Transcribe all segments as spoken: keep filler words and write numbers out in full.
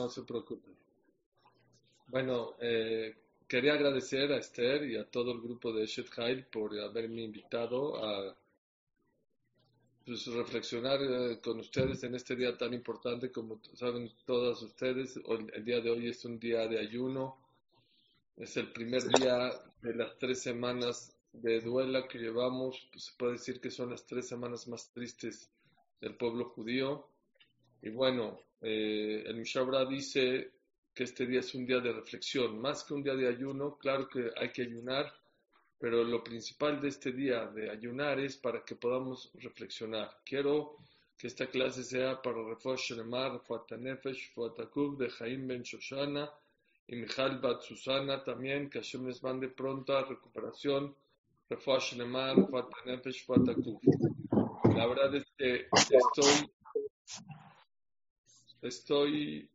No se preocupen. Bueno, eh, quería agradecer a Esther y a todo el grupo de Eshet Hail por haberme invitado a pues, reflexionar eh, con ustedes en este día tan importante. Como saben todas ustedes, hoy, el día de hoy es un día de ayuno. Es el primer día de las tres semanas de duela que llevamos. Pues, se puede decir que son las tres semanas más tristes del pueblo judío. Y bueno, eh, el Mishabra dice que este día es un día de reflexión, más que un día de ayuno. Claro que hay que ayunar, pero lo principal de este día de ayunar es para que podamos reflexionar. Quiero que esta clase sea para Refosh Lemar, Potakuv de Chaim ben Shoshana y Michal bat Susana también, que Hashem les mande pronta recuperación. Refosh Lemar, Potanen Pesach. La verdad es que estoy... Estoy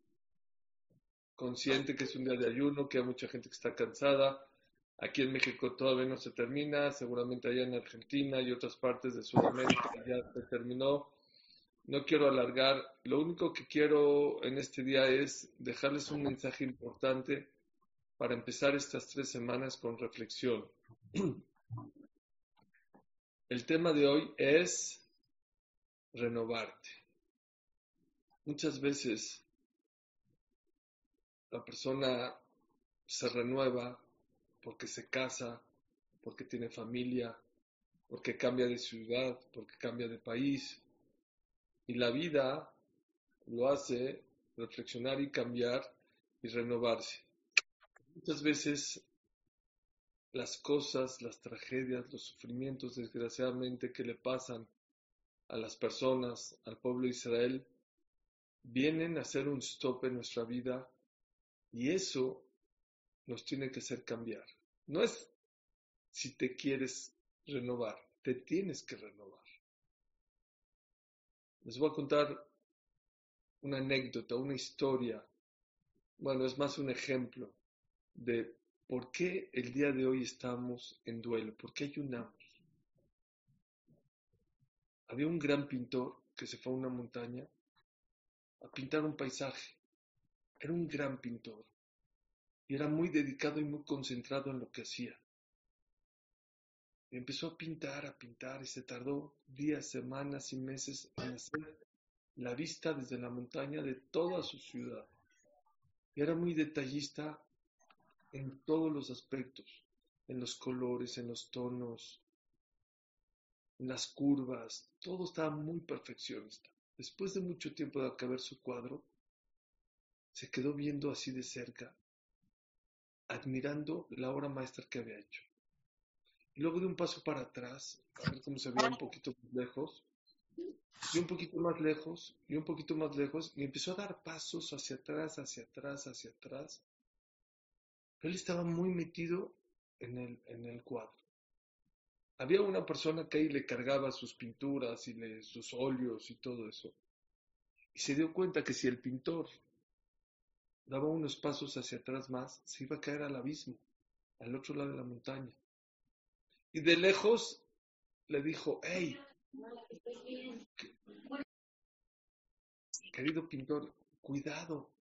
consciente que es un día de ayuno, que hay mucha gente que está cansada. Aquí en México todavía no se termina, seguramente allá en Argentina y otras partes de Sudamérica ya se terminó. No quiero alargar, lo único que quiero en este día es dejarles un mensaje importante para empezar estas tres semanas con reflexión. El tema de hoy es renovarte. Muchas veces la persona se renueva porque se casa, porque tiene familia, porque cambia de ciudad, porque cambia de país. Y la vida lo hace reflexionar y cambiar y renovarse. Muchas veces las cosas, las tragedias, los sufrimientos desgraciadamente que le pasan a las personas, al pueblo de Israel, vienen a hacer un stop en nuestra vida y eso nos tiene que hacer cambiar. No es si te quieres renovar, te tienes que renovar. Les voy a contar una anécdota, una historia. Bueno, es más un ejemplo de por qué el día de hoy estamos en duelo, por qué ayunamos. Había un gran pintor que se fue a una montaña a pintar un paisaje. Era un gran pintor y era muy dedicado y muy concentrado en lo que hacía. Y empezó a pintar, a pintar, y se tardó días, semanas y meses en hacer la vista desde la montaña de toda su ciudad. Y era muy detallista en todos los aspectos, en los colores, en los tonos, en las curvas, todo estaba muy perfeccionista. Después de mucho tiempo de acabar su cuadro, se quedó viendo así de cerca, admirando la obra maestra que había hecho. Y luego dio un paso para atrás, a ver cómo se veía un poquito más lejos, y un poquito más lejos, y un poquito más lejos, y empezó a dar pasos hacia atrás, hacia atrás, hacia atrás. Pero él estaba muy metido en el, en el cuadro. Había una persona que ahí le cargaba sus pinturas y le, sus óleos y todo eso. Y se dio cuenta que si el pintor daba unos pasos hacia atrás más, se iba a caer al abismo, al otro lado de la montaña. Y de lejos le dijo, hey, querido pintor, cuidado,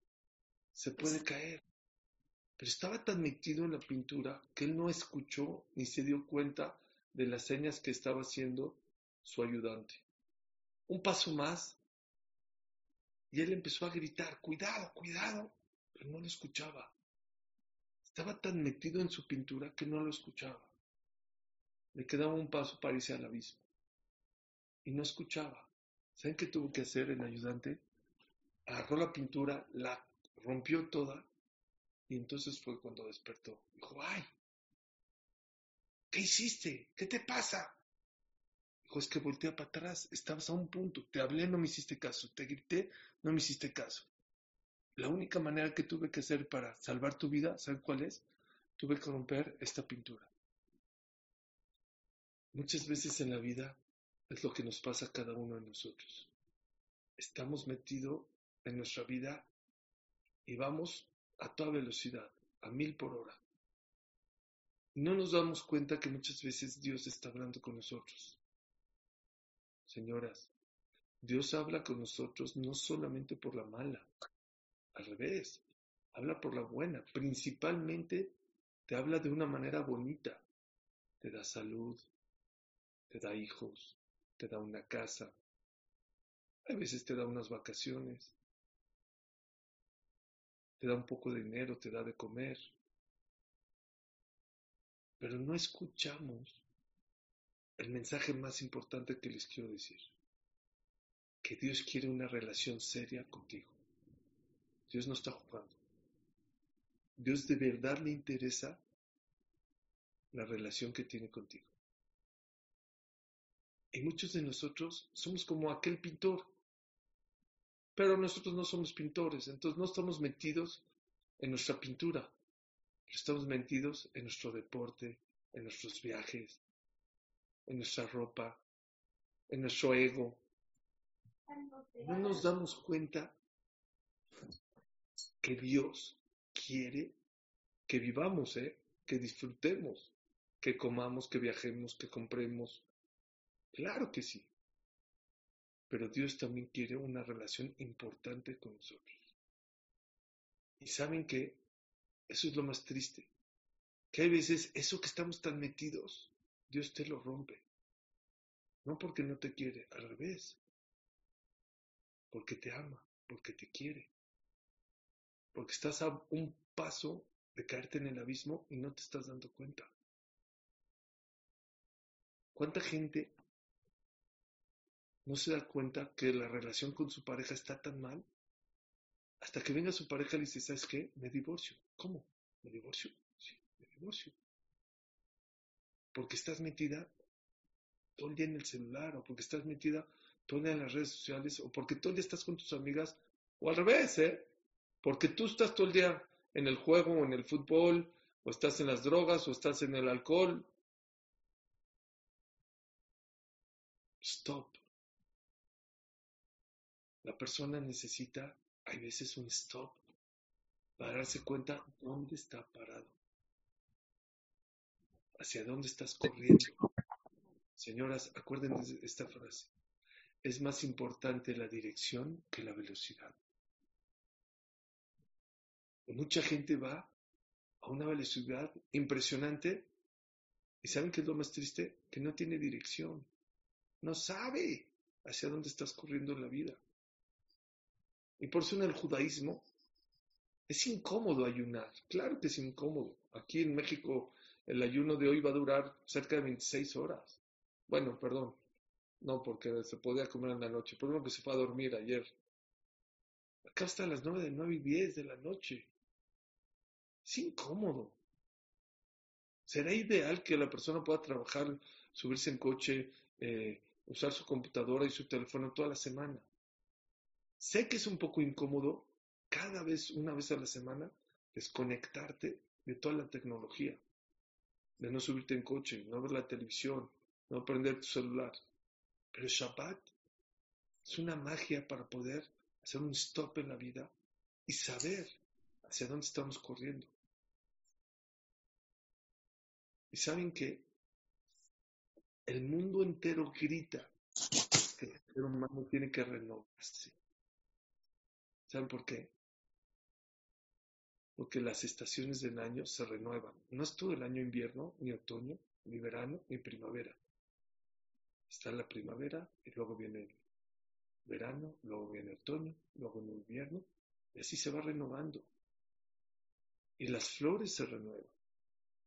se puede caer. Pero estaba tan metido en la pintura que él no escuchó ni se dio cuenta de las señas que estaba haciendo su ayudante. Un paso más, y él empezó a gritar, cuidado, cuidado, pero no lo escuchaba. Estaba tan metido en su pintura que no lo escuchaba. Le quedaba un paso para irse al abismo, y no escuchaba. ¿Saben qué tuvo que hacer el ayudante? Agarró la pintura, la rompió toda, y entonces fue cuando despertó. Dijo, ¡ay! ¿Qué hiciste? ¿Qué te pasa? Dijo, es que volteé para atrás, estabas a un punto, te hablé, no me hiciste caso, te grité, no me hiciste caso. La única manera que tuve que hacer para salvar tu vida, ¿sabes cuál es? Tuve que romper esta pintura. Muchas veces en la vida es lo que nos pasa a cada uno de nosotros. Estamos metidos en nuestra vida y vamos a toda velocidad, a mil por hora. No nos damos cuenta que muchas veces Dios está hablando con nosotros. Señoras, Dios habla con nosotros no solamente por la mala, al revés, habla por la buena, principalmente te habla de una manera bonita, te da salud, te da hijos, te da una casa, a veces te da unas vacaciones, te da un poco de dinero, te da de comer, pero no escuchamos el mensaje más importante que les quiero decir, que Dios quiere una relación seria contigo. Dios no está jugando. Dios de verdad le interesa la relación que tiene contigo. Y muchos de nosotros somos como aquel pintor, pero nosotros no somos pintores, entonces no estamos metidos en nuestra pintura, pero estamos metidos en nuestro deporte, en nuestros viajes, en nuestra ropa, en nuestro ego. No nos damos cuenta que Dios quiere que vivamos, ¿eh? Que disfrutemos, que comamos, que viajemos, que compremos. Claro que sí, pero Dios también quiere una relación importante con nosotros. Y saben que eso es lo más triste, que hay veces eso que estamos tan metidos, Dios te lo rompe. No porque no te quiere, al revés, porque te ama, porque te quiere, porque estás a un paso de caerte en el abismo y no te estás dando cuenta. ¿Cuánta gente no se da cuenta que la relación con su pareja está tan mal? Hasta que venga su pareja y le dice, ¿sabes qué? Me divorcio. ¿Cómo? ¿Me divorcio? Sí, me divorcio. Porque estás metida todo el día en el celular, o porque estás metida todo el día en las redes sociales, o porque todo el día estás con tus amigas, o al revés, ¿eh? Porque tú estás todo el día en el juego, o en el fútbol, o estás en las drogas, o estás en el alcohol. Stop. La persona necesita, hay veces, un stop para darse cuenta dónde está parado, hacia dónde estás corriendo. Señoras, acuérdense de esta frase. Es más importante la dirección que la velocidad. Y mucha gente va a una velocidad impresionante y ¿saben qué es lo más triste? Que no tiene dirección. No sabe hacia dónde estás corriendo en la vida. Y por eso en el judaísmo es incómodo ayunar. Claro que es incómodo. Aquí en México el ayuno de hoy va a durar cerca de veintiséis horas. Bueno, perdón. No, porque se podía comer en la noche. Por lo que se fue a dormir ayer. Acá hasta las nueve, nueve y diez de la noche. Es incómodo. ¿Será ideal que la persona pueda trabajar, subirse en coche, eh, usar su computadora y su teléfono toda la semana? Sé que es un poco incómodo cada vez, una vez a la semana, desconectarte de toda la tecnología, de no subirte en coche, no ver la televisión, no prender tu celular. Pero Shabbat es una magia para poder hacer un stop en la vida y saber hacia dónde estamos corriendo. Y saben que el mundo entero grita que el ser humano tiene que renovarse. ¿Saben por qué? Porque las estaciones del año se renuevan. No es todo el año invierno, ni otoño, ni verano, ni primavera. Está la primavera y luego viene el verano, luego viene el otoño, luego el invierno, y así se va renovando. Y las flores se renuevan,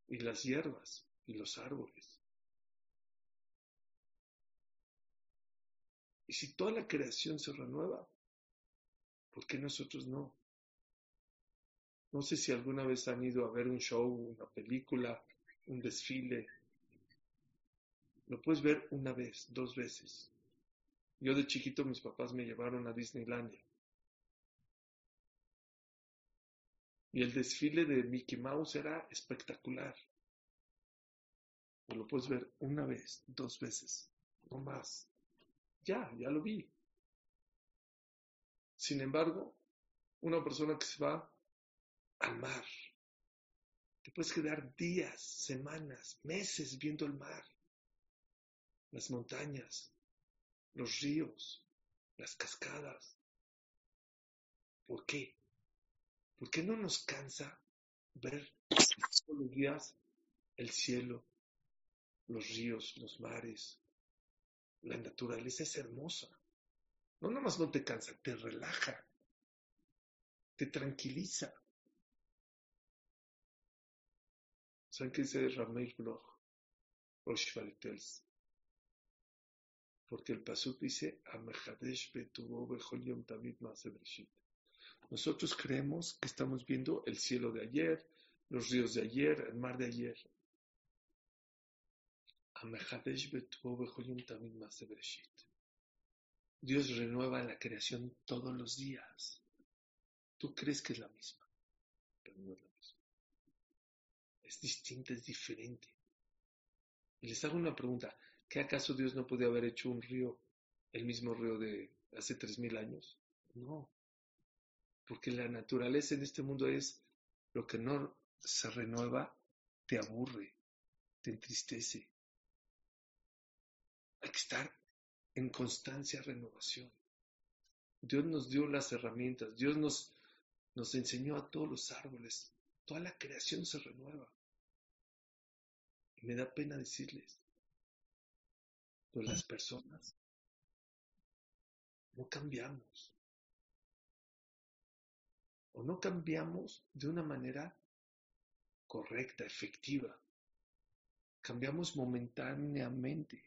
y las hierbas, y los árboles. Y si toda la creación se renueva, ¿por qué nosotros no? No sé si alguna vez han ido a ver un show, una película, un desfile. Lo puedes ver una vez, dos veces. Yo de chiquito mis papás me llevaron a Disneylandia. Y el desfile de Mickey Mouse era espectacular. Pero lo puedes ver una vez, dos veces, no más. Ya, ya lo vi. Sin embargo, una persona que se va al mar, te puedes quedar días, semanas, meses viendo el mar, las montañas, los ríos, las cascadas. ¿Por qué? Porque no nos cansa ver todos los días el cielo, los ríos, los mares, la naturaleza es hermosa. No nomás no te cansa, te relaja, te tranquiliza. ¿Saben qué dice Rameir Bloch o Shvalitels? Porque el Pasuk dice Amehadesh Betubo Bejoyum tamid Mas Ebrechit. Nosotros creemos que estamos viendo el cielo de ayer, los ríos de ayer, el mar de ayer. Amehadesh Betubo Bejoyum tamid Mas Ebrechit. Dios renueva la creación todos los días. Tú crees que es la misma, pero no es la misma. Es distinta, es diferente. Y les hago una pregunta. ¿Qué acaso Dios no podía haber hecho un río, el mismo río de hace tres mil años? No, porque la naturaleza en este mundo es lo que no se renueva, te aburre, te entristece. Hay que estar en constancia renovación. Dios nos dio las herramientas, Dios nos, nos enseñó a todos los árboles, toda la creación se renueva. Y me da pena decirles, pero las personas no cambiamos. O no cambiamos de una manera correcta, efectiva. Cambiamos momentáneamente.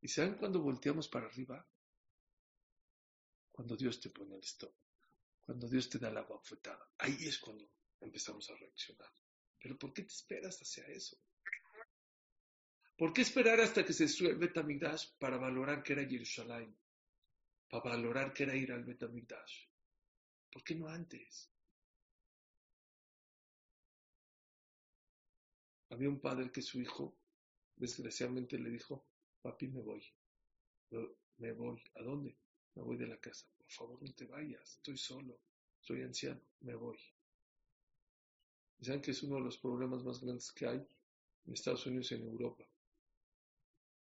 ¿Y saben cuándo volteamos para arriba? Cuando Dios te pone el stop. Cuando Dios te da la bofetada. Ahí es cuando empezamos a reaccionar. ¿Pero por qué te esperas hacia eso? ¿Por qué esperar hasta que se destruya el Bet Hamidrash para valorar que era Jerusalén? Para valorar que era ir al Bet Hamidrash. ¿Por qué no antes? Había un padre que su hijo, desgraciadamente, le dijo, papi, me voy. Me voy. ¿A dónde? Me voy de la casa. Por favor, no te vayas. Estoy solo. Soy anciano. Me voy. ¿Saben que es uno de los problemas más grandes que hay en Estados Unidos y en Europa?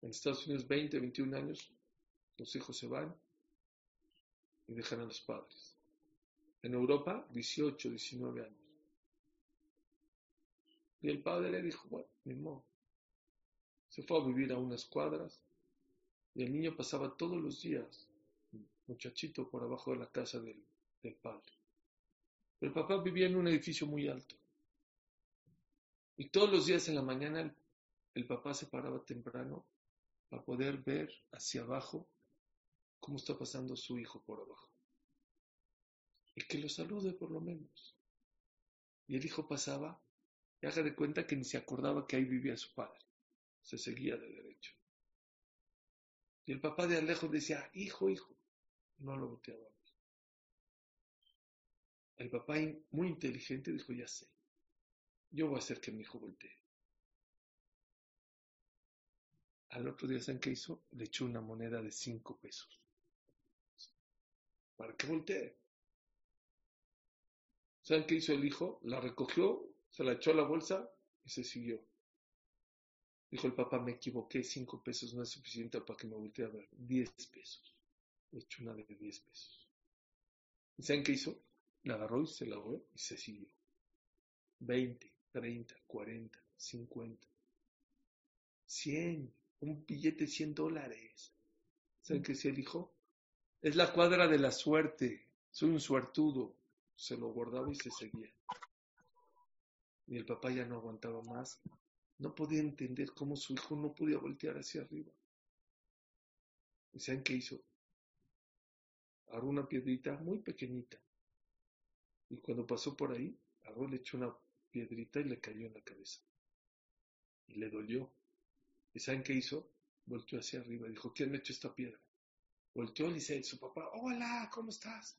En Estados Unidos, veinte, veintiún años, los hijos se van y dejan a los padres. En Europa, dieciocho, diecinueve años. Y el padre le dijo, bueno, ni modo. Se fue a vivir a unas cuadras y el niño pasaba todos los días, muchachito, por abajo de la casa del, del padre. Pero el papá vivía en un edificio muy alto. Y todos los días en la mañana el, el papá se paraba temprano para poder ver hacia abajo cómo está pasando su hijo por abajo. Y que lo salude por lo menos. Y el hijo pasaba y haga de cuenta que ni se acordaba que ahí vivía su padre. Se seguía de derecho. Y el papá de lejos decía, hijo, hijo. No lo volteaba a ver. El papá muy inteligente dijo, ya sé. Yo voy a hacer que mi hijo voltee. Al otro día, ¿saben qué hizo? Le echó una moneda de cinco pesos. ¿Para que voltee? ¿Saben qué hizo el hijo? La recogió, se la echó a la bolsa y se siguió. Dijo el papá, me equivoqué, cinco pesos no es suficiente para que me voltee a ver. Diez pesos. Le echó una de diez pesos. ¿Saben qué hizo? La agarró y se la lavó y se siguió. veinte, treinta, cuarenta, cincuenta, cien, un billete de cien dólares. ¿Saben qué decía el hijo? Es la cuadra de la suerte, soy un suertudo. Se lo guardaba y se seguía. Y el papá ya no aguantaba más. No podía entender cómo su hijo no podía voltear hacia arriba. ¿Y saben qué hizo? Agarró una piedrita muy pequeñita. Y cuando pasó por ahí, agarró, le echó una piedrita y le cayó en la cabeza. Y le dolió. ¿Y saben qué hizo? Volteó hacia arriba. Dijo, ¿quién me echó esta piedra? Volteó y dice, su papá, hola, ¿cómo estás?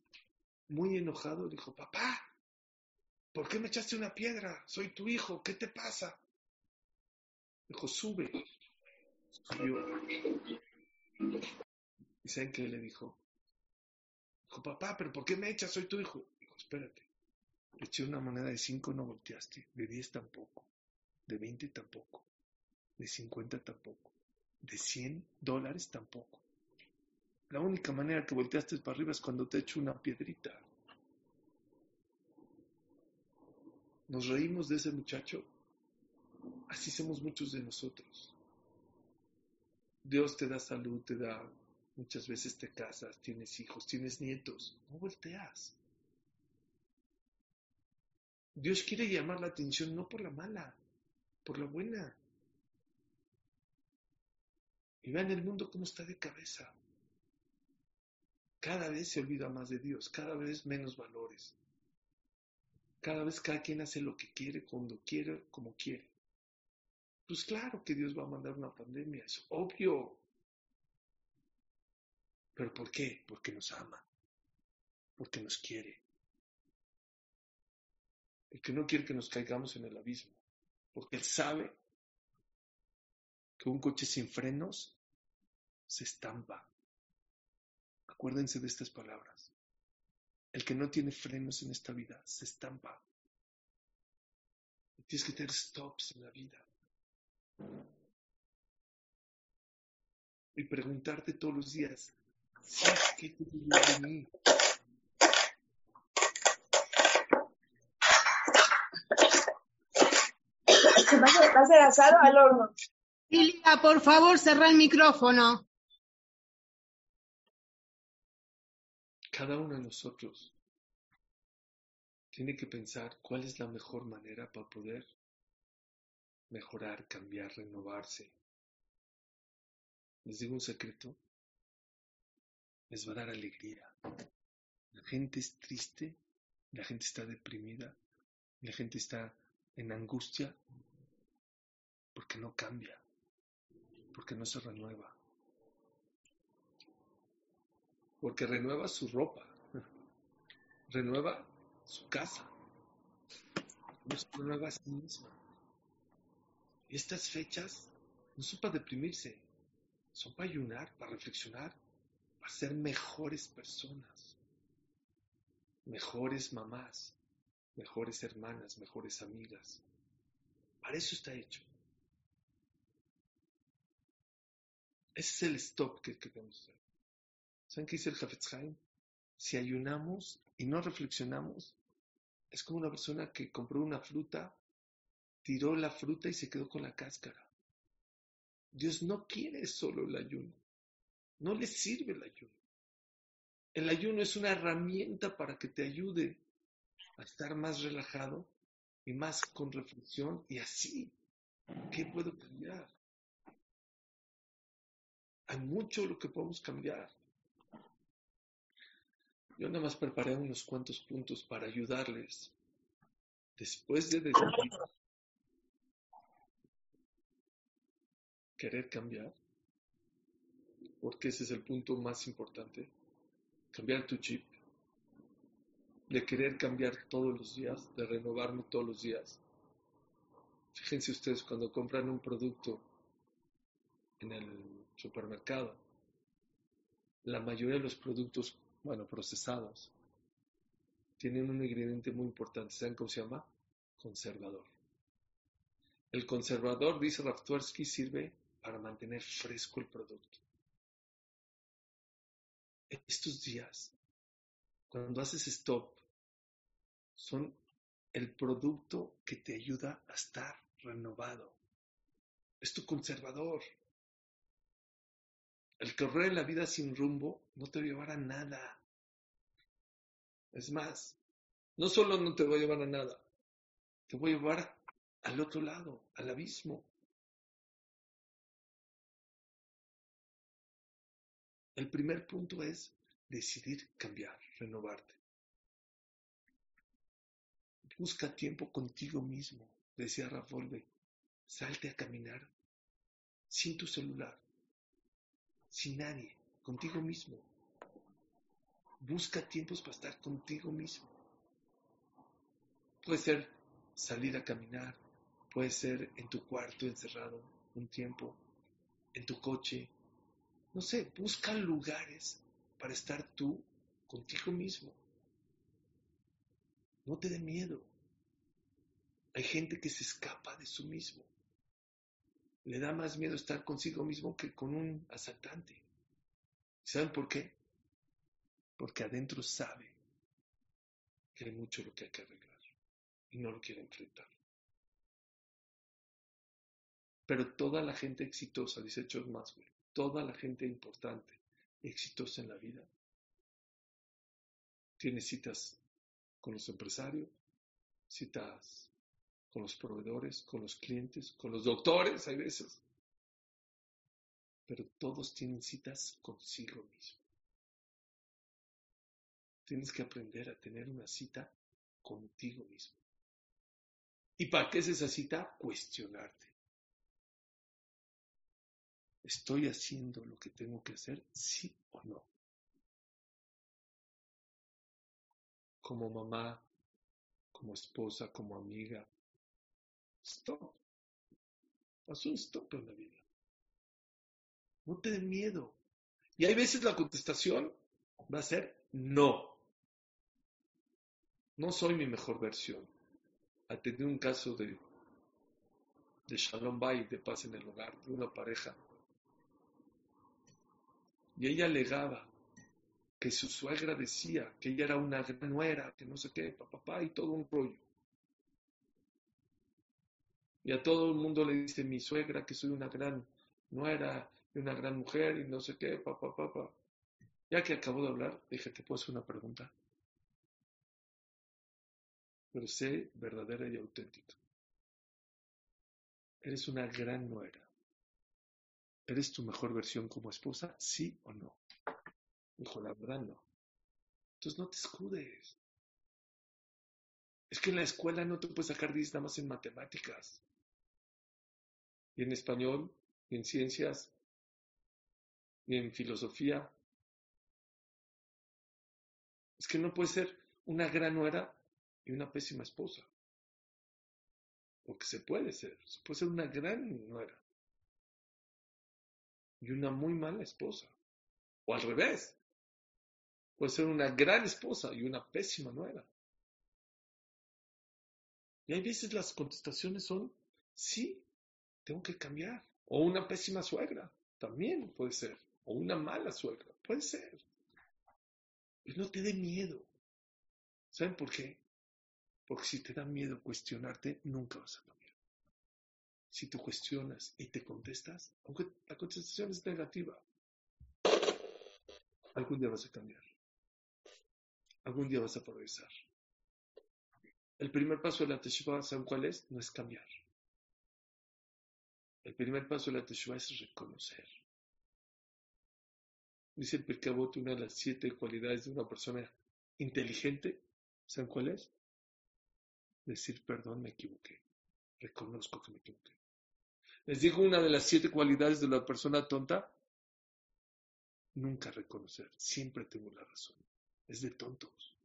Muy enojado, dijo, papá, ¿por qué me echaste una piedra? Soy tu hijo, ¿qué te pasa? Dijo, sube. Subió. ¿Y saben qué le dijo? Dijo, papá, ¿pero por qué me echas? Soy tu hijo. Dijo, espérate. Le eché una moneda de cinco, no volteaste. De diez tampoco. De veinte tampoco. De cincuenta tampoco. De cien dólares tampoco. La única manera que volteaste para arriba es cuando te echo una piedrita. Nos reímos de ese muchacho. Así somos muchos de nosotros. Dios te da salud, te da, muchas veces te casas, tienes hijos, tienes nietos. No volteas. Dios quiere llamar la atención no por la mala, por la buena. Y vean el mundo cómo está de cabeza. Cada vez se olvida más de Dios, cada vez menos valores. Cada vez cada quien hace lo que quiere, cuando quiere, como quiere. Pues claro que Dios va a mandar una pandemia, es obvio. ¿Pero por qué? Porque nos ama, porque nos quiere. Y que no quiere que nos caigamos en el abismo, porque Él sabe que un coche sin frenos se estampa. Acuérdense de estas palabras. El que no tiene frenos en esta vida se estampa. Y tienes que tener stops en la vida. Y preguntarte todos los días, ¿qué te diría de mí? ¿Se va a hacer asado al horno? Lilia, por favor, cerrá el micrófono. Cada uno de nosotros tiene que pensar cuál es la mejor manera para poder mejorar, cambiar, renovarse. Les digo un secreto, les va a dar alegría. La gente es triste, la gente está deprimida, la gente está en angustia porque no cambia, porque no se renueva, porque renueva su ropa, renueva su casa, no se renueva a sí misma. Estas fechas no son para deprimirse, son para ayunar, para reflexionar, para ser mejores personas, mejores mamás, mejores hermanas, mejores amigas. Para eso está hecho. Ese es el stop que queremos hacer. ¿Saben qué dice el Jafetz Jaim? Si ayunamos y no reflexionamos, es como una persona que compró una fruta, tiró la fruta y se quedó con la cáscara. Dios no quiere solo el ayuno. No le sirve el ayuno. El ayuno es una herramienta para que te ayude a estar más relajado y más con reflexión. Y así, ¿qué puedo cambiar? Hay mucho lo que podemos cambiar. Yo nada más preparé unos cuantos puntos para ayudarles. Después de decidir querer cambiar, porque ese es el punto más importante, cambiar tu chip, de querer cambiar todos los días, de renovarme todos los días. Fíjense ustedes, cuando compran un producto en el supermercado, la mayoría de los productos, bueno, procesados, tienen un ingrediente muy importante, ¿saben cómo se llama? Conservador. El conservador, dice Raftuersky, sirve para mantener fresco el producto. Estos días, cuando haces stop, son el producto que te ayuda a estar renovado. Es tu conservador. El correr la vida sin rumbo no te va a llevar a nada. Es más, no solo no te va a llevar a nada, te va a llevar al otro lado, al abismo. El primer punto es decidir cambiar, renovarte. Busca tiempo contigo mismo, decía Raffolde. Salte a caminar sin tu celular, sin nadie, contigo mismo. Busca tiempos para estar contigo mismo. Puede ser salir a caminar, puede ser en tu cuarto encerrado un tiempo, en tu coche. No sé, busca lugares para estar tú contigo mismo. No te dé miedo. Hay gente que se escapa de sí mismo. Le da más miedo estar consigo mismo que con un asaltante. ¿Saben por qué? Porque adentro sabe que hay mucho lo que hay que arreglar. no lo quiere enfrentar. Pero toda la gente exitosa, dice George Maswell, toda la gente importante, exitosa en la vida, tiene citas con los empresarios, citas con los proveedores, con los clientes, con los doctores, hay veces. Pero todos tienen citas consigo mismo. Tienes que aprender a tener una cita contigo mismo. ¿Y para qué es esa cita? Cuestionarte. ¿Estoy haciendo lo que tengo que hacer? ¿Sí o no? Como mamá, como esposa, como amiga. Stop. Haz un stop en la vida. No te dé miedo. Y hay veces la contestación va a ser no. No soy mi mejor versión. Atendí un caso de, de Shalom Bay, de paz en el hogar, de una pareja. Y ella alegaba que su suegra decía que ella era una gran nuera, que no sé qué, papá, papá, y todo un rollo. Y a todo el mundo le dice mi suegra que soy una gran nuera, y una gran mujer, y no sé qué, papá, papá. Pa. Ya que acabo de hablar, dije, ¿te puedo hacer una pregunta? Pero sé verdadera y auténtica. ¿Eres una gran nuera? ¿Eres tu mejor versión como esposa? ¿Sí o no? Dijo, la verdad no. Entonces no te escudes. Es que en la escuela no te puedes sacar diez nada más en matemáticas. Y en español, y en ciencias, y en filosofía. Es que no puedes ser una gran nuera y una pésima esposa. Porque se puede ser. Se puede ser una gran nuera y una muy mala esposa. O al revés. Puede ser una gran esposa y una pésima nuera. Y hay veces las contestaciones son, sí, tengo que cambiar. O una pésima suegra, también puede ser. O una mala suegra, puede ser. Y no te dé miedo. ¿Saben por qué? Porque si te da miedo cuestionarte, nunca vas a cambiar. Si tú cuestionas y te contestas, aunque la contestación es negativa, algún día vas a cambiar. Algún día vas a progresar. El primer paso de la teshuva, ¿saben cuál es? No es cambiar. El primer paso de la teshuva es reconocer. Dice el Pekabot, una de las siete cualidades de una persona inteligente, ¿saben cuál es? Decir, perdón, me equivoqué. Reconozco que me equivoqué. Les digo una de las siete cualidades de la persona tonta. Nunca reconocer. Siempre tengo la razón. Es de tontos.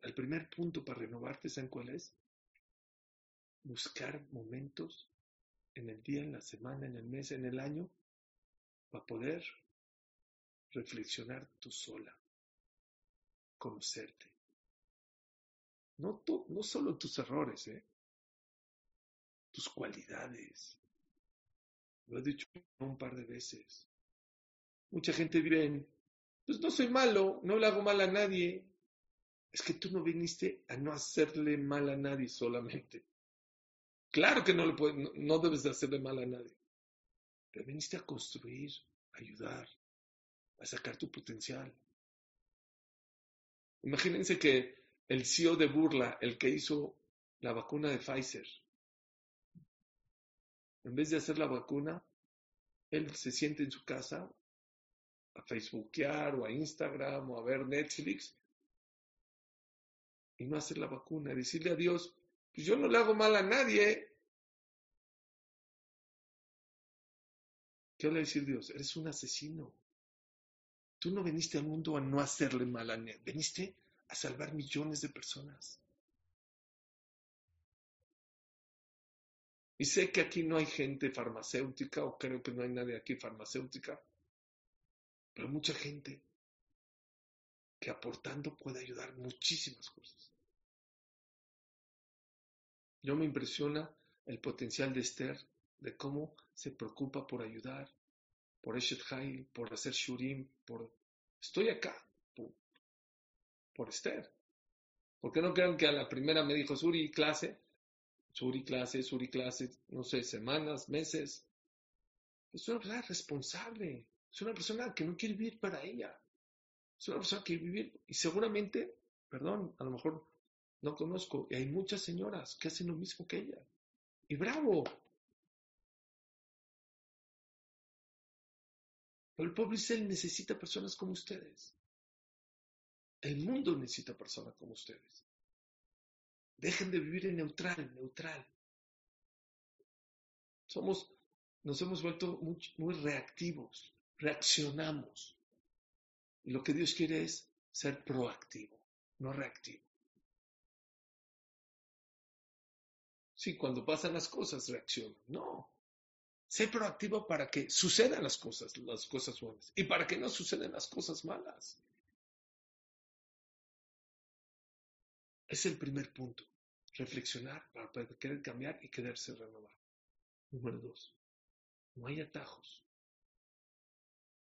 El primer punto para renovarte, ¿saben cuál es? Buscar momentos en el día, en la semana, en el mes, en el año, para poder reflexionar tú sola. Conocerte. No, to, no solo tus errores, ¿eh? Tus cualidades. Lo he dicho un par de veces. Mucha gente vive en, pues no soy malo, no le hago mal a nadie. Es que tú no viniste a no hacerle mal a nadie solamente. Claro que no, le puedes, no, no debes de hacerle mal a nadie. Pero viniste a construir, a ayudar, a sacar tu potencial. Imagínense que el C E O de Burla, el que hizo la vacuna de Pfizer, en vez de hacer la vacuna, él se siente en su casa a facebookear o a Instagram o a ver Netflix y no hacer la vacuna. Decirle a Dios, pues yo no le hago mal a nadie. ¿Qué le va a decir Dios? Eres un asesino. Tú no viniste al mundo a no hacerle mal a nadie. Viniste a salvar millones de personas. Y sé que aquí no hay gente farmacéutica, o creo que no hay nadie aquí farmacéutica, pero hay mucha gente que aportando puede ayudar muchísimas cosas. Yo me impresiona el potencial de Esther, de cómo se preocupa por ayudar, por Eshet Hail, por hacer Shurim, por estoy acá, por por Esther. ¿Por qué no creen que a la primera me dijo Suri clase? Suri clase, Suri clase, no sé, semanas, meses. Es una persona responsable. Es una persona que no quiere vivir para ella. Es una persona que quiere vivir. Y seguramente, perdón, a lo mejor no conozco. Y hay muchas señoras que hacen lo mismo que ella. Y bravo. Pero el pueblo Israel necesita personas como ustedes. El mundo necesita personas como ustedes. Dejen de vivir en neutral, neutral. Somos, nos hemos vuelto muy, muy reactivos, reaccionamos. Y lo que Dios quiere es ser proactivo, no reactivo. Sí, cuando pasan las cosas reacciono. No. Sé proactivo para que sucedan las cosas, las cosas buenas. Y para que no sucedan las cosas malas. Es el primer punto. Reflexionar para poder querer cambiar y quererse renovar. Número dos. No hay atajos.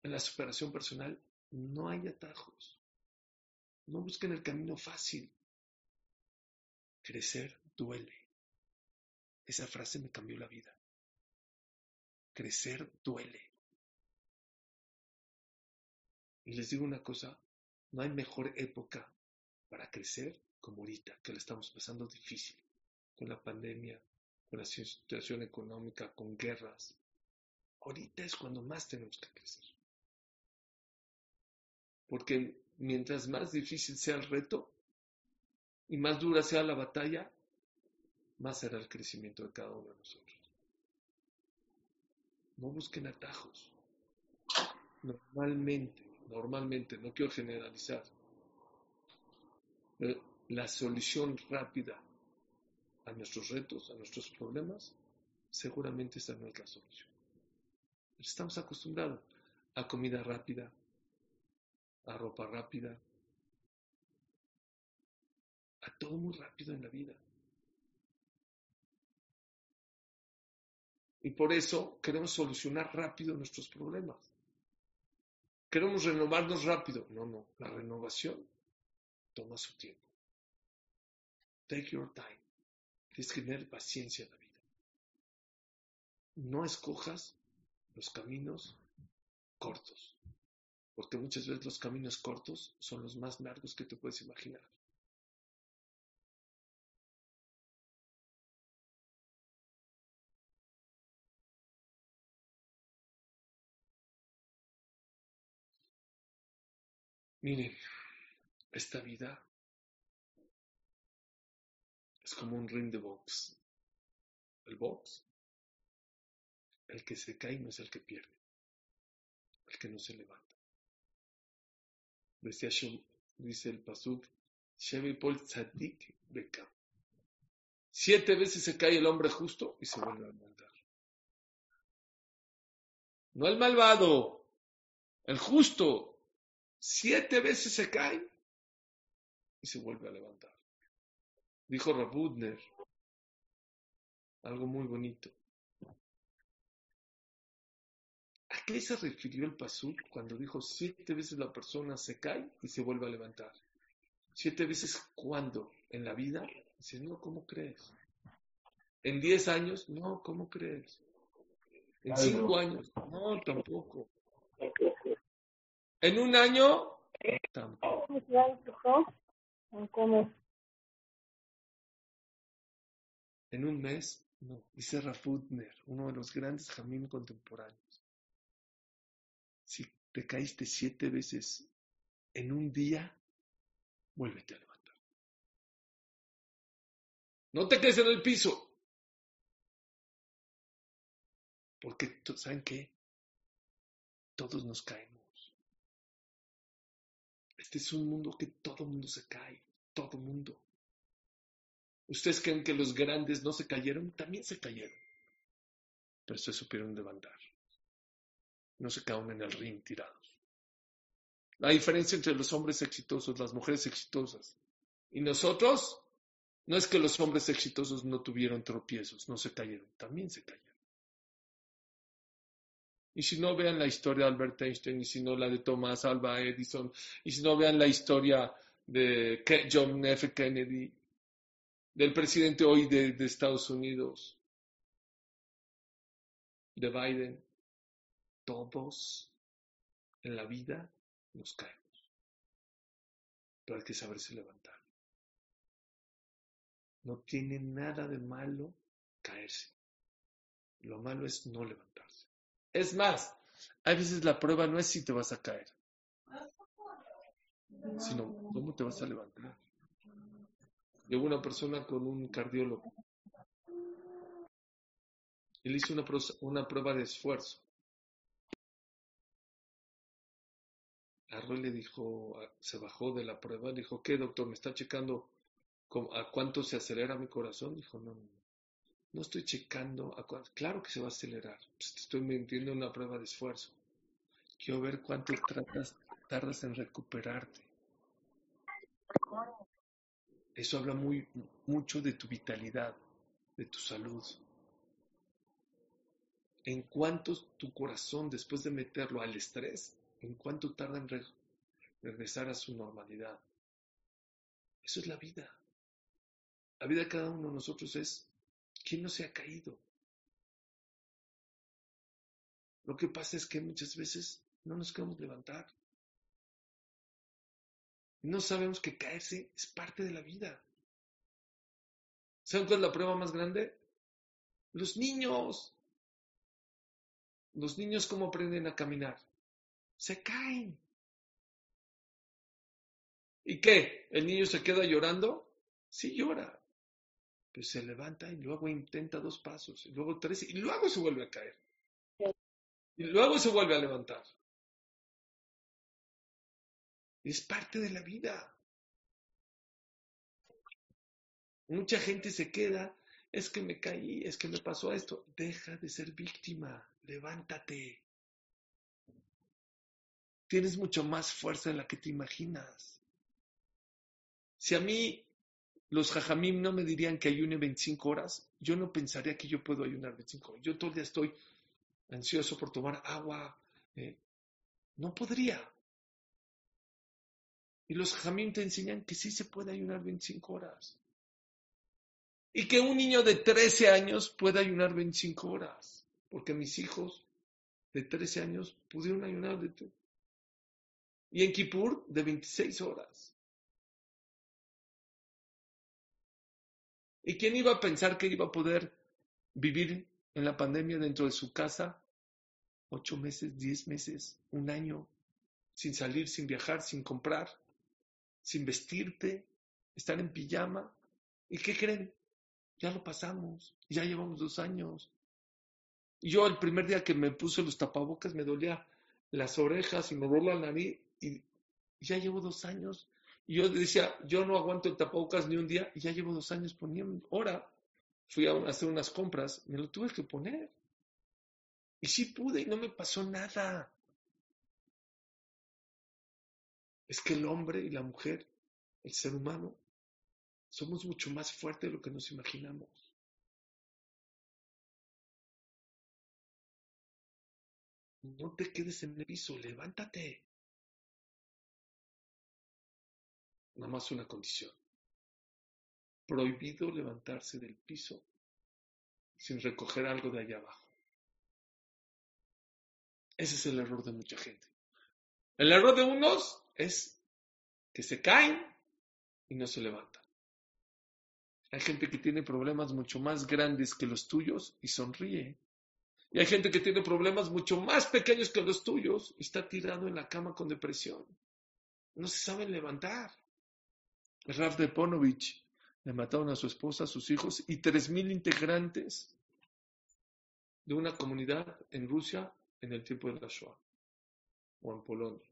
En la superación personal no hay atajos. No busquen el camino fácil. Crecer duele. Esa frase me cambió la vida. Crecer duele. Y les digo una cosa. No hay mejor época para crecer como ahorita, que la estamos pasando difícil, con la pandemia, con la situación económica, con guerras. Ahorita es cuando más tenemos que crecer. Porque mientras más difícil sea el reto y más dura sea la batalla, más será el crecimiento de cada uno de nosotros. No busquen atajos. Normalmente, normalmente, no quiero generalizar, pero la solución rápida a nuestros retos, a nuestros problemas, seguramente esta no es la solución. Estamos acostumbrados a comida rápida, a ropa rápida, a todo muy rápido en la vida. Y por eso queremos solucionar rápido nuestros problemas. Queremos renovarnos rápido. No, no, la renovación toma su tiempo. Take your time. Tienes que tener paciencia en la vida. No escojas los caminos cortos, porque muchas veces los caminos cortos son los más largos que te puedes imaginar. Miren, esta vida es como un ring de box. El box, el que se cae no es el que pierde, el que no se levanta. Decía, dice el Pasuk, Shevipol Tzadik Beka. Siete veces se cae el hombre justo y se vuelve a levantar. No el malvado, el justo. Siete veces se cae y se vuelve a levantar. Dijo Rabudner algo muy bonito. ¿A qué se refirió el Pasuk cuando dijo siete veces la persona se cae y se vuelve a levantar? ¿Siete veces cuándo? ¿En la vida? Dice, no, ¿cómo crees? ¿En diez años? No, ¿cómo crees? ¿En cinco años? No, tampoco. ¿En un año? Tampoco. En un mes, no. Dice Serra Futner, uno de los grandes jamín contemporáneos. Si te caíste siete veces en un día, vuélvete a levantar. No te quedes en el piso. Porque, ¿saben qué? Todos nos caemos. Este es un mundo que todo mundo se cae. Todo mundo. ¿Ustedes creen que los grandes no se cayeron? También se cayeron. Pero se supieron levantar. No se caen en el ring tirados. La diferencia entre los hombres exitosos, las mujeres exitosas y nosotros, no es que los hombres exitosos no tuvieron tropiezos, no se cayeron. También se cayeron. Y si no, vean la historia de Albert Einstein, y si no, la de Thomas Alva Edison, y si no, vean la historia de John F. Kennedy, del presidente hoy de, de Estados Unidos, de Biden. Todos en la vida nos caemos, pero hay que saberse levantar. No tiene nada de malo caerse. Lo malo es no levantarse. Es más, a veces la prueba no es si te vas a caer, sino cómo te vas a levantar. Llegó una persona con un cardiólogo. Él hizo una, pro- una prueba de esfuerzo. Arroy le dijo, se bajó de la prueba, dijo, ¿qué doctor? ¿Me está checando a cuánto se acelera mi corazón? Dijo, no, no, no estoy checando a cuánto. Claro que se va a acelerar. Pues te estoy mintiendo en una prueba de esfuerzo. Quiero ver cuánto tratas, tardas en recuperarte. Eso habla muy mucho de tu vitalidad, de tu salud. En cuánto tu corazón, después de meterlo al estrés, en cuánto tarda en re- regresar a su normalidad. Eso es la vida. La vida de cada uno de nosotros es, ¿quién no se ha caído? Lo que pasa es que muchas veces no nos queremos levantar. No sabemos que caerse es parte de la vida. ¿Saben cuál es la prueba más grande? Los niños. Los niños, ¿cómo aprenden a caminar? Se caen. ¿Y qué? ¿El niño se queda llorando? Sí llora. Pero se levanta y luego intenta dos pasos, y luego tres, y luego se vuelve a caer. Y luego se vuelve a levantar. Es parte de la vida. Mucha gente se queda, es que me caí, es que me pasó esto. Deja de ser víctima, levántate. Tienes mucho más fuerza de la que te imaginas. Si a mí los jajamim no me dirían que ayune veinticinco horas, yo no pensaría que yo puedo ayunar veinticinco horas. Yo todo el día estoy ansioso por tomar agua. Eh, no podría. Y los jajamim te enseñan que sí se puede ayunar veinticinco horas. Y que un niño de trece años puede ayunar veinticinco horas. Porque mis hijos de trece años pudieron ayunar de todo. Y en Kippur, de veintiséis horas. ¿Y quién iba a pensar que iba a poder vivir en la pandemia dentro de su casa ocho meses, diez meses, un año, sin salir, sin viajar, sin comprar, sin vestirte, estar en pijama? ¿Y qué creen? Ya lo pasamos, ya llevamos dos años. Y yo el primer día que me puse los tapabocas me dolía las orejas y me dolía la nariz. Y ya llevo dos años. Y yo decía, yo no aguanto el tapabocas ni un día. Y ya llevo dos años poniendo. Ahora fui a hacer unas compras. Me lo tuve que poner. Y sí pude. Y no me pasó nada. Es que el hombre y la mujer, el ser humano, somos mucho más fuertes de lo que nos imaginamos. No te quedes en el piso, levántate. Nada más una condición. Prohibido levantarse del piso sin recoger algo de allá abajo. Ese es el error de mucha gente. El error de unos es que se caen y no se levantan. Hay gente que tiene problemas mucho más grandes que los tuyos y sonríe. Y hay gente que tiene problemas mucho más pequeños que los tuyos y está tirado en la cama con depresión. No se saben levantar. Rav de Ponovich le mataron a su esposa, a sus hijos y tres mil integrantes de una comunidad en Rusia en el tiempo de la Shoah o en Polonia.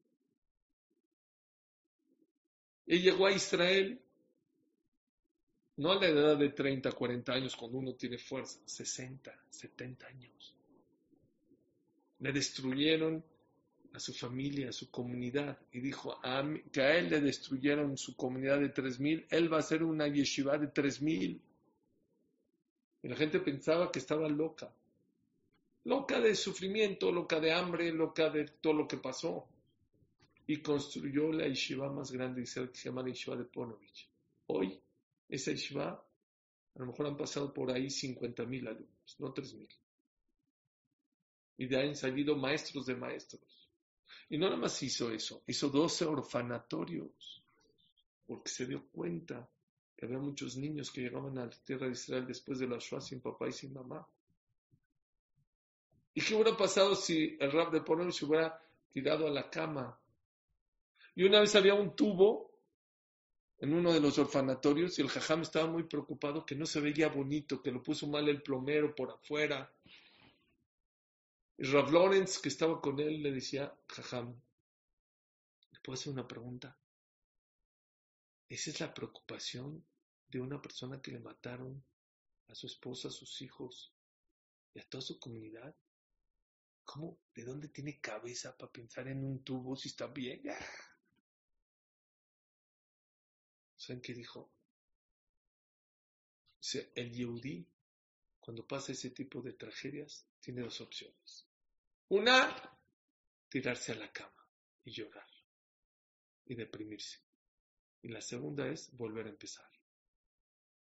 Él llegó a Israel no a la edad de treinta, cuarenta años cuando uno tiene fuerza, sesenta, setenta años. Le destruyeron a su familia, a su comunidad. Y dijo a mí, que a él le destruyeron su comunidad de tres mil. Él va a hacer una yeshiva de tres mil. Y la gente pensaba que estaba loca. Loca de sufrimiento, loca de hambre, loca de todo lo que pasó. y construyó la yeshiva más grande de Israel, que se llama la yeshiva de Ponovich. Hoy, esa yeshiva, a lo mejor han pasado por ahí cincuenta mil alumnos, no tres mil. Y de ahí han salido maestros de maestros. Y no nada más hizo eso, hizo doce orfanatorios, porque se dio cuenta que había muchos niños que llegaban a la tierra de Israel después de la Shoah sin papá y sin mamá. ¿Y qué hubiera pasado si el Rav de Ponovich se hubiera tirado a la cama? Y una vez había un tubo en uno de los orfanatorios y el jajam estaba muy preocupado que no se veía bonito, que lo puso mal el plomero por afuera. Y Rav Lawrence, que estaba con él, le decía: jajam, ¿le puedo hacer una pregunta? ¿Esa es la preocupación de una persona que le mataron a su esposa, a sus hijos y a toda su comunidad? ¿Cómo? ¿De dónde tiene cabeza para pensar en un tubo si está bien? ¿Saben qué dijo? O sea, el Yehudí, cuando pasa ese tipo de tragedias, tiene dos opciones. Una, tirarse a la cama y llorar y deprimirse. Y la segunda es volver a empezar.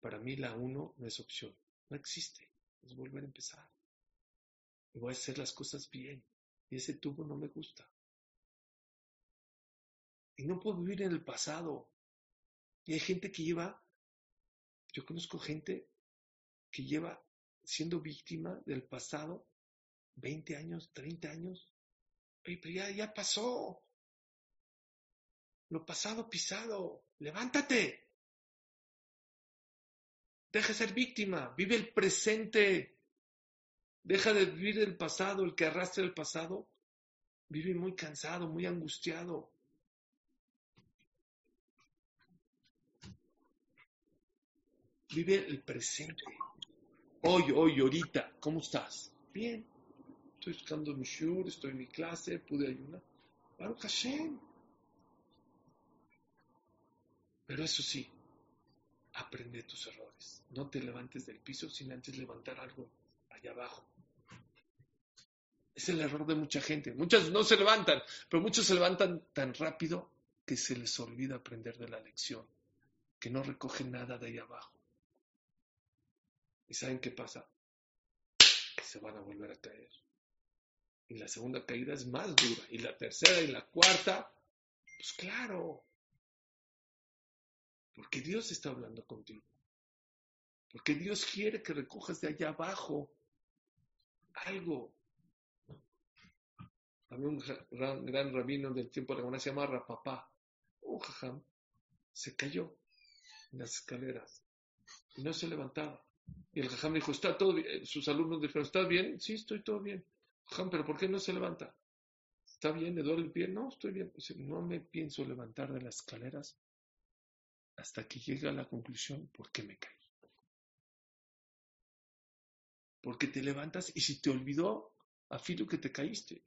Para mí la uno no es opción, no existe, es volver a empezar. Y voy a hacer las cosas bien. Y ese tubo no me gusta. Y no puedo vivir en el pasado. Y hay gente que lleva, yo conozco gente que lleva siendo víctima del pasado veinte años, treinta años. Pero ya, ya pasó. Lo pasado pisado. Levántate. Deja de ser víctima. Vive el presente. Deja de vivir el pasado. El que arrastra el pasado vive muy cansado, muy angustiado. Vive el presente. Hoy, hoy, ahorita. ¿Cómo estás? Bien. Estoy buscando mi shur, estoy en mi clase, pude ayunar. Baruch Hashem. Pero eso sí, aprende de tus errores. No te levantes del piso sin antes levantar algo allá abajo. Es el error de mucha gente. Muchas no se levantan, pero muchos se levantan tan rápido que se les olvida aprender de la lección, que no recogen nada de ahí abajo. ¿Y saben qué pasa? Que se van a volver a caer. Y la segunda caída es más dura. Y la tercera y la cuarta, pues claro. Porque Dios está hablando contigo. Porque Dios quiere que recojas de allá abajo algo. Había un gran, gran rabino del tiempo de la Gemara, se llama Rapapá. Un jajam se cayó en las escaleras y no se levantaba. Y el jajam dijo: ¿está todo bien? Sus alumnos dijeron: ¿estás bien? Sí, estoy todo bien. Jajam, ¿pero por qué no se levanta? ¿Está bien? ¿Le duele el pie? No, estoy bien. Dice: no me pienso levantar de las escaleras hasta que llegue a la conclusión por qué me caí. Porque te levantas y si te olvidó, a filo que te caíste.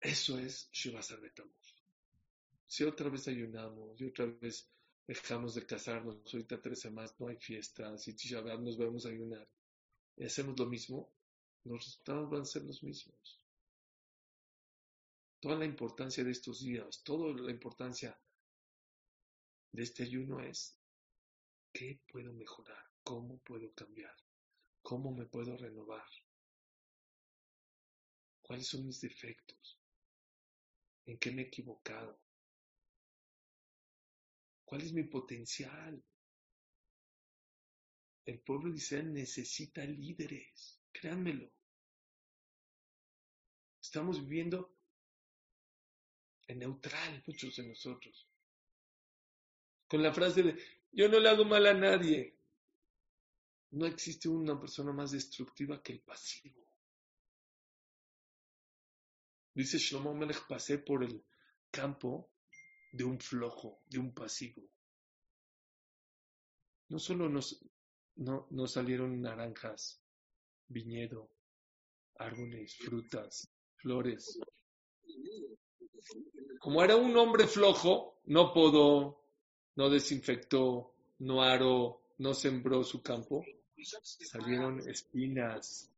Eso es Shivasar Betamuz. Si otra vez ayunamos, y otra vez dejamos de casarnos, ahorita trece más, no hay fiesta, si Tishabab nos vamos a ayunar, y hacemos lo mismo, los resultados van a ser los mismos. Toda la importancia de estos días, toda la importancia de este ayuno es ¿qué puedo mejorar? ¿Cómo puedo cambiar? ¿Cómo me puedo renovar? ¿Cuáles son mis defectos? ¿En qué me he equivocado? ¿Cuál es mi potencial? El pueblo de Israel necesita líderes, créanmelo. Estamos viviendo en neutral, muchos de nosotros. Con la frase de, yo no le hago mal a nadie. No existe una persona más destructiva que el pasivo. Dice Shlomo Melech, pasé por el campo de un flojo, de un pasivo. No solo nos, no, no salieron naranjas, viñedo, árboles, frutas, flores. Como era un hombre flojo, no podó, no desinfectó, no aró, no sembró su campo, salieron espinas,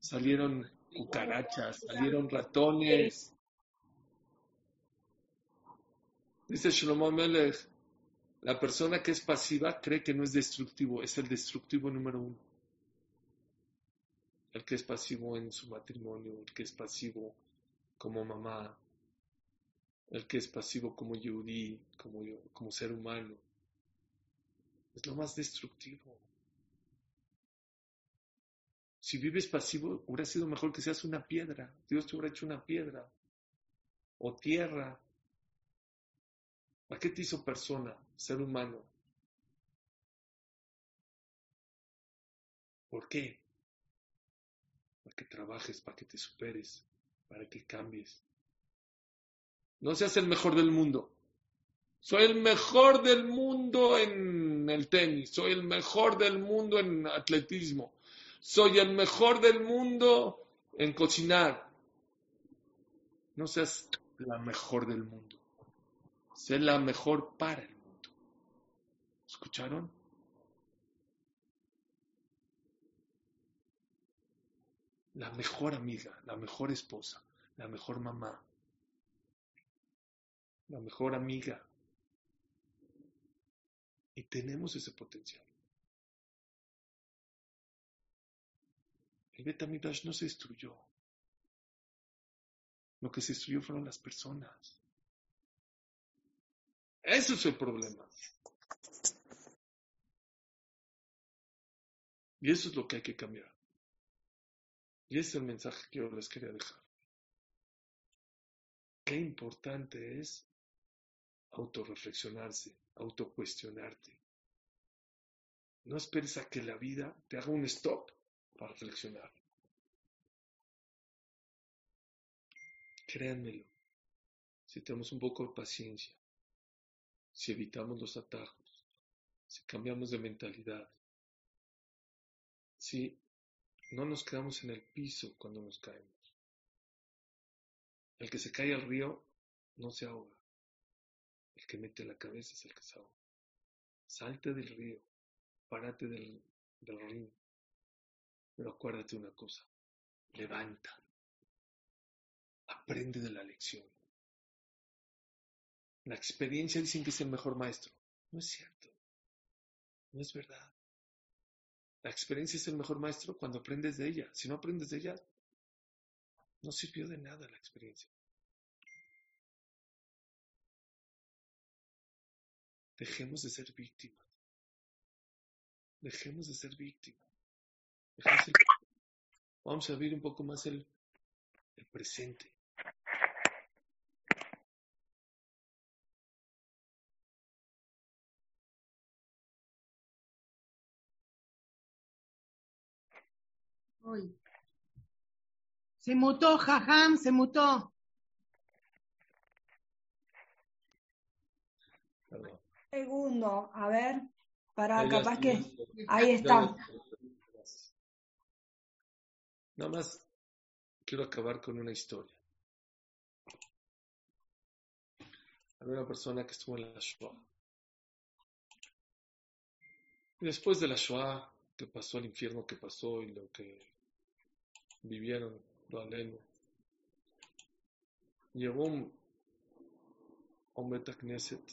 salieron cucarachas, salieron ratones. Dice Shlomo Melech, la persona que es pasiva cree que no es destructivo, es el destructivo número uno. El que es pasivo en su matrimonio, el que es pasivo como mamá, el que es pasivo como yudí, como, como ser humano, es lo más destructivo. Si vives pasivo, hubiera sido mejor que seas una piedra. Dios te hubiera hecho una piedra o tierra. ¿Para qué te hizo persona, ser humano? ¿Por qué? Para que trabajes, para que te superes, para que cambies. No seas el mejor del mundo. Soy el mejor del mundo en el tenis. Soy el mejor del mundo en atletismo. Soy el mejor del mundo en cocinar. No seas la mejor del mundo. Sé la mejor para el mundo. ¿Escucharon? La mejor amiga, la mejor esposa, la mejor mamá, la mejor amiga. Y tenemos ese potencial. El Bet Hamidrash no se destruyó. Lo que se destruyó fueron las personas. Ese es el problema. Y eso es lo que hay que cambiar. Y ese es el mensaje que yo les quería dejar. Qué importante es autorreflexionarse, autocuestionarte. No esperes a que la vida te haga un stop para reflexionar. Créanmelo. Si tenemos un poco de paciencia, si evitamos los atajos, si cambiamos de mentalidad, si no nos quedamos en el piso cuando nos caemos. El que se cae al río no se ahoga. El que mete la cabeza es el que se ahoga. Salte del río, párate del, del río. Pero acuérdate una cosa, levanta, aprende de la lección. La experiencia dicen que es el mejor maestro. No es cierto. No es verdad. La experiencia es el mejor maestro cuando aprendes de ella. Si no aprendes de ella, no sirvió de nada la experiencia. Dejemos de ser víctimas. Dejemos de ser víctimas. Dejemos de... Vamos a vivir un poco más el, el presente. Uy. Se mutó, Jajam, se mutó. Perdón. Segundo, a ver, para ahí capaz que... Las, ahí está. Las... Nada más quiero acabar con una historia. Había una persona que estuvo en la Shoah. Y después de la Shoah, que pasó el infierno que pasó y lo que... vivieron lo aleno. Llegó un, un Bet Knesset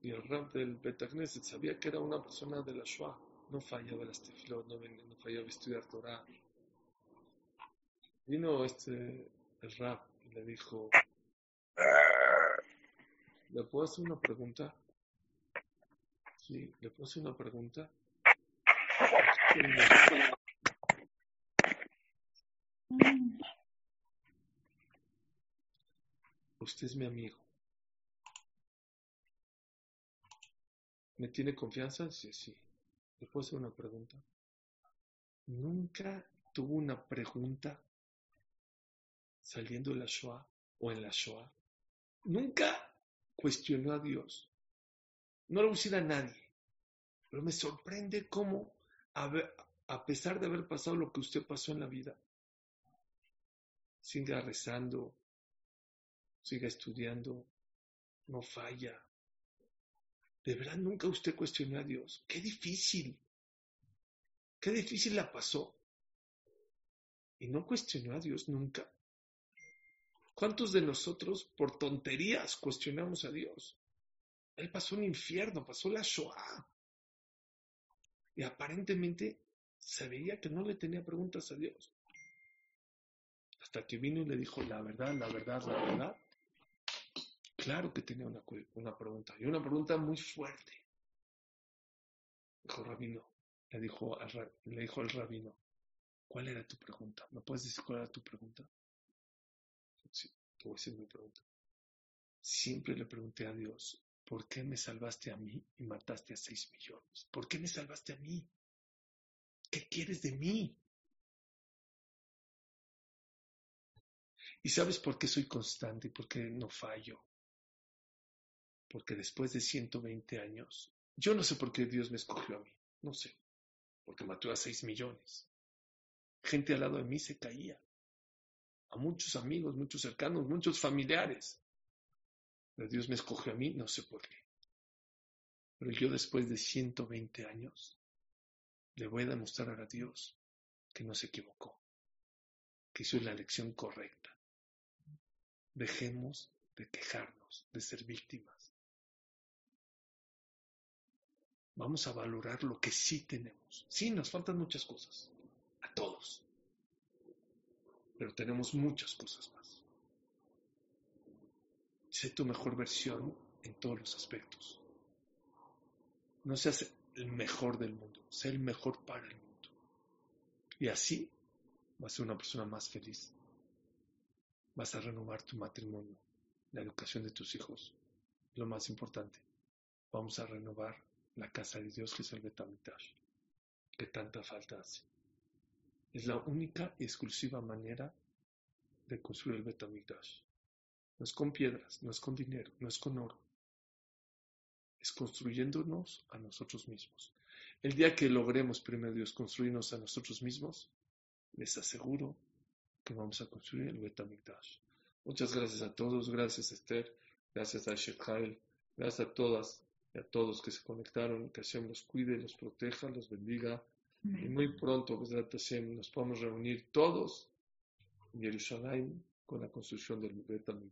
y el Rav del Bet Knesset sabía que era una persona de la Shoah. No fallaba las tefilot, no, no fallaba estudiar Torah. Vino este, el Rav y le dijo, ¿le puedo hacer una pregunta? Sí, ¿le puedo hacer una pregunta? Usted es mi amigo. ¿Me tiene confianza? Sí, sí. ¿Le puedo hacer una pregunta? ¿Nunca tuvo una pregunta saliendo de la Shoah o en la Shoah? Nunca cuestionó a Dios. No lo usé a nadie. Pero me sorprende cómo, a, ver, a pesar de haber pasado lo que usted pasó en la vida, siga rezando, siga estudiando, no falla. de verdad nunca usted cuestionó a Dios. Qué difícil, qué difícil la pasó. Y no cuestionó a Dios nunca. ¿Cuántos de nosotros por tonterías cuestionamos a Dios? Él pasó un infierno, pasó la Shoah. Y aparentemente se veía que no le tenía preguntas a Dios. Hasta que vino y le dijo la verdad, la verdad, la verdad. Claro que tenía una, una pregunta, y una pregunta muy fuerte. Dijo Rabino, le dijo, al, le dijo el Rabino, ¿cuál era tu pregunta? ¿Me puedes decir cuál era tu pregunta? Sí, te voy a decir mi pregunta. Siempre le pregunté a Dios, ¿por qué me salvaste a mí y mataste a seis millones? ¿Por qué me salvaste a mí? ¿Qué quieres de mí? ¿Y sabes por qué soy constante y por qué no fallo? Porque después de ciento veinte años, yo no sé por qué Dios me escogió a mí. No sé. Porque mató a seis millones. Gente al lado de mí se caía. A muchos amigos, muchos cercanos, muchos familiares. Pero Dios me escogió a mí, no sé por qué. Pero yo después de ciento veinte años, le voy a demostrar a Dios que no se equivocó, que hizo la elección correcta. Dejemos de quejarnos, de ser víctimas. Vamos a valorar lo que sí tenemos. Sí, nos faltan muchas cosas, a todos. Pero tenemos muchas cosas más. Sé tu mejor versión en todos los aspectos. No seas el mejor del mundo, sé el mejor para el mundo. Y así vas a ser una persona más feliz. Vas a renovar tu matrimonio, la educación de tus hijos. Lo más importante, vamos a renovar la casa de Dios, que es el Bet Hamidrash, que tanta falta hace. Es la única y exclusiva manera de construir el Bet Hamidrash. No es con piedras, no es con dinero, no es con oro. Es construyéndonos a nosotros mismos. El día que logremos, primero Dios, construirnos a nosotros mismos, les aseguro que vamos a construir el Bet Hamidrash. Muchas gracias a todos, gracias a Esther, gracias a Eshet Hail, gracias a todas y a todos que se conectaron, que Hashem los cuide, los proteja, los bendiga, y muy pronto, Besrat Hashem, nos podemos reunir todos en Jerusalén con la construcción del Bet Hamidrash.